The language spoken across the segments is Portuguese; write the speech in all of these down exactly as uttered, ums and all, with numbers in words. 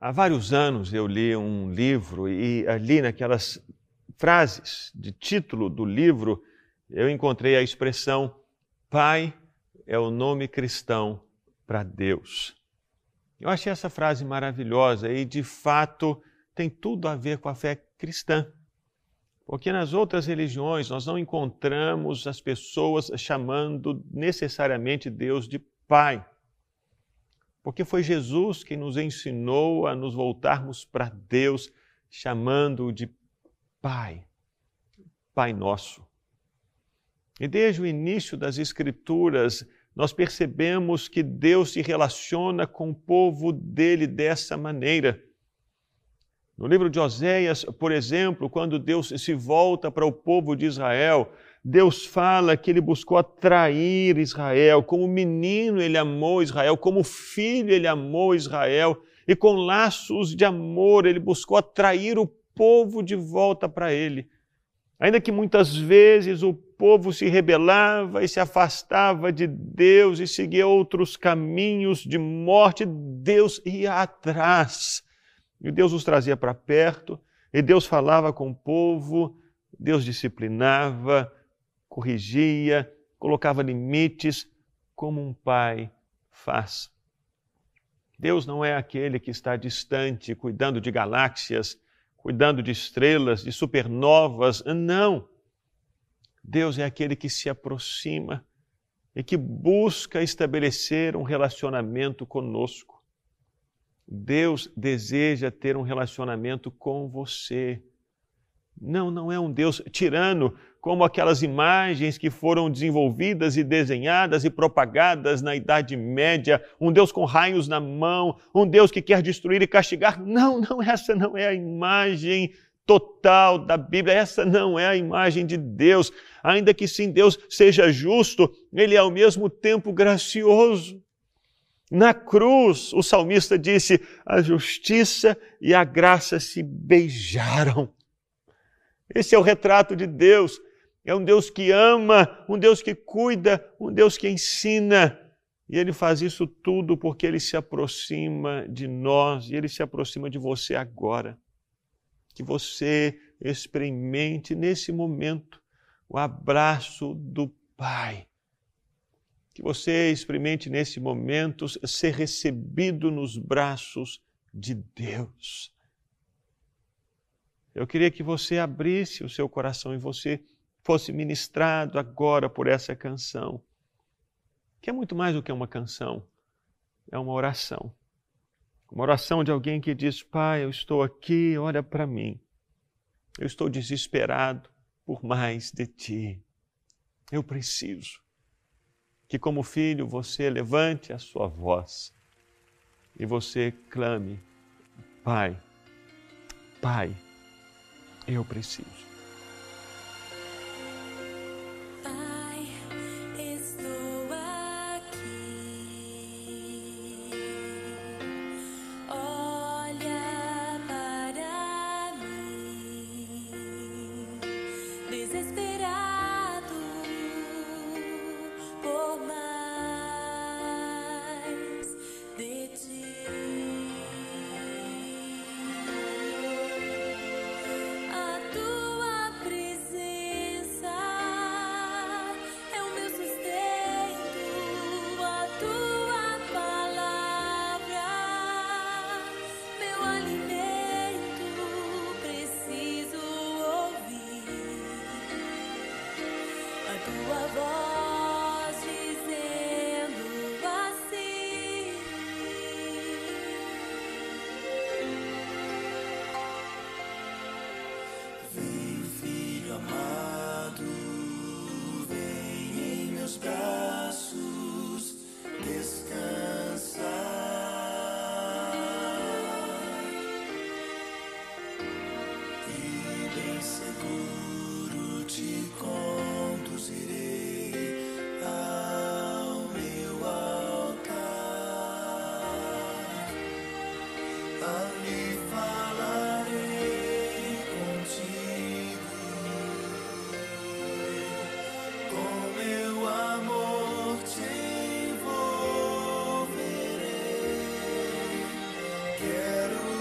Há vários anos eu li um livro e ali naquelas frases de título do livro eu encontrei a expressão Pai é o nome cristão para Deus. Eu achei essa frase maravilhosa e, de fato, tem tudo a ver com a fé cristã. Porque nas outras religiões nós não encontramos as pessoas chamando necessariamente Deus de Pai. Porque foi Jesus que nos ensinou a nos voltarmos para Deus, chamando-o de Pai, Pai Nosso. E desde o início das Escrituras, nós percebemos que Deus se relaciona com o povo dele dessa maneira. No livro de Oséias, por exemplo, quando Deus se volta para o povo de Israel, Deus fala que ele buscou atrair Israel, como menino ele amou Israel, como filho ele amou Israel, e com laços de amor ele buscou atrair o povo de volta para ele. Ainda que muitas vezes o povo se rebelava e se afastava de Deus e seguia outros caminhos de morte, Deus ia atrás. E Deus os trazia para perto, e Deus falava com o povo, Deus disciplinava, corrigia, colocava limites, como um pai faz. Deus não é aquele que está distante, cuidando de galáxias, cuidando de estrelas, de supernovas, não. Deus é aquele que se aproxima e que busca estabelecer um relacionamento conosco. Deus deseja ter um relacionamento com você. Não, não é um Deus tirano, como aquelas imagens que foram desenvolvidas e desenhadas e propagadas na Idade Média, um Deus com raios na mão, um Deus que quer destruir e castigar. Não, não, essa não é a imagem total da Bíblia, essa não é a imagem de Deus. Ainda que sim, Deus seja justo, ele é ao mesmo tempo gracioso. Na cruz, o salmista disse, a justiça e a graça se beijaram. Esse é o retrato de Deus. É um Deus que ama, um Deus que cuida, um Deus que ensina. E ele faz isso tudo porque ele se aproxima de nós e ele se aproxima de você agora. Que você experimente nesse momento o abraço do Pai. Que você experimente nesse momento ser recebido nos braços de Deus. Eu queria que você abrisse o seu coração e você fosse ministrado agora por essa canção, que é muito mais do que uma canção, é uma oração. Uma oração de alguém que diz, Pai, eu estou aqui, olha para mim. Eu estou desesperado por mais de Ti. Eu preciso que como filho você levante a sua voz e você clame, Pai, Pai. Eu preciso. Quero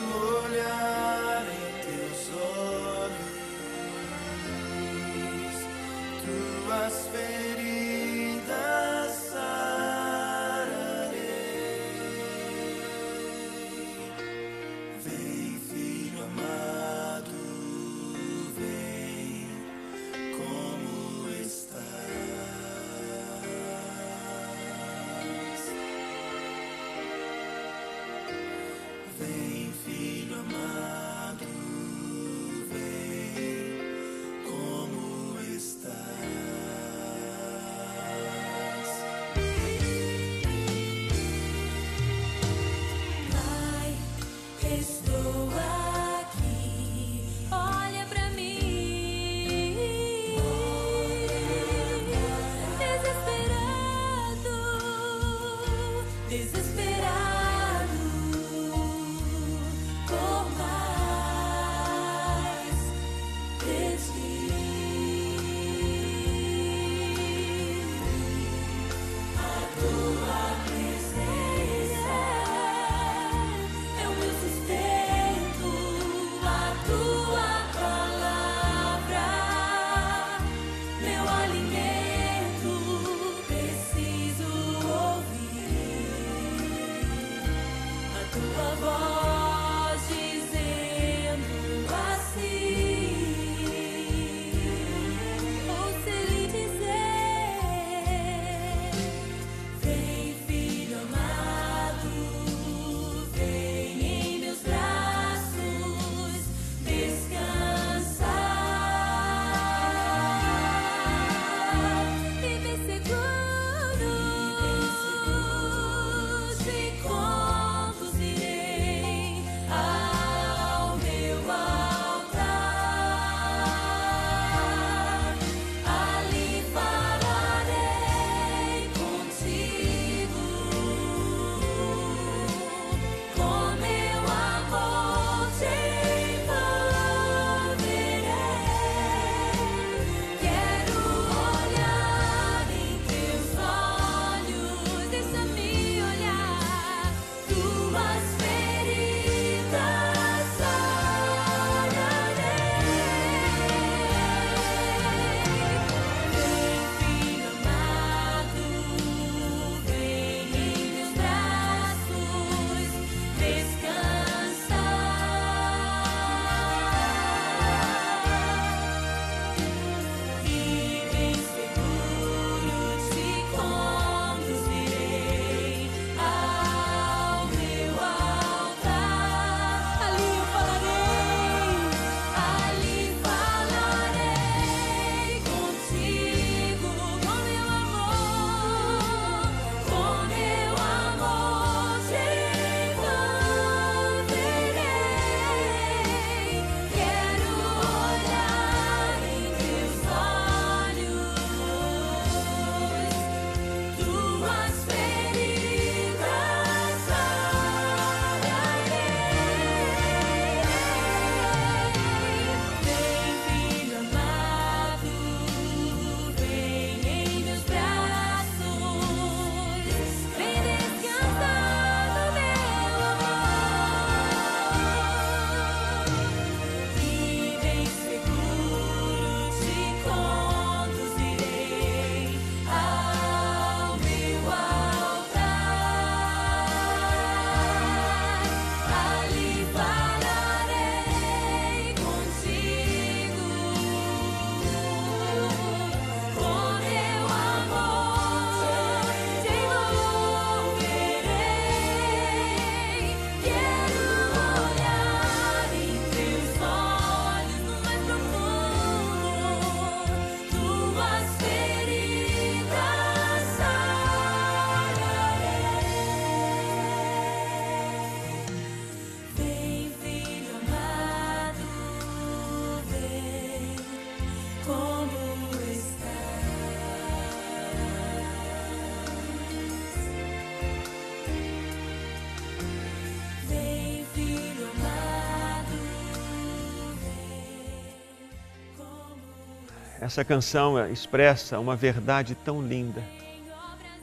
Essa canção expressa uma verdade tão linda,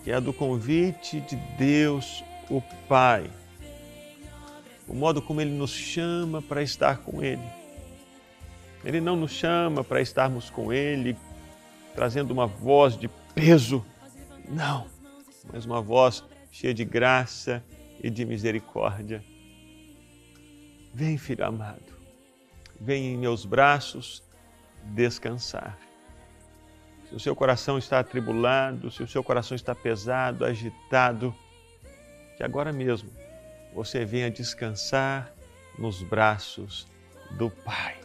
que é a do convite de Deus, o Pai. O modo como Ele nos chama para estar com Ele. Ele não nos chama para estarmos com Ele, trazendo uma voz de peso, não. Mas uma voz cheia de graça e de misericórdia. Vem, filho amado, vem em meus braços descansar. Se o seu coração está atribulado, se o seu coração está pesado, agitado, que agora mesmo você venha descansar nos braços do Pai.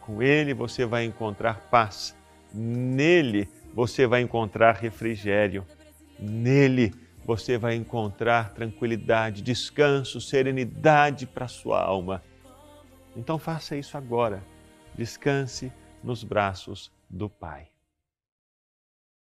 Com Ele você vai encontrar paz. Nele você vai encontrar refrigério. Nele você vai encontrar tranquilidade, descanso, serenidade para a sua alma. Então faça isso agora. Descanse nos braços do Pai.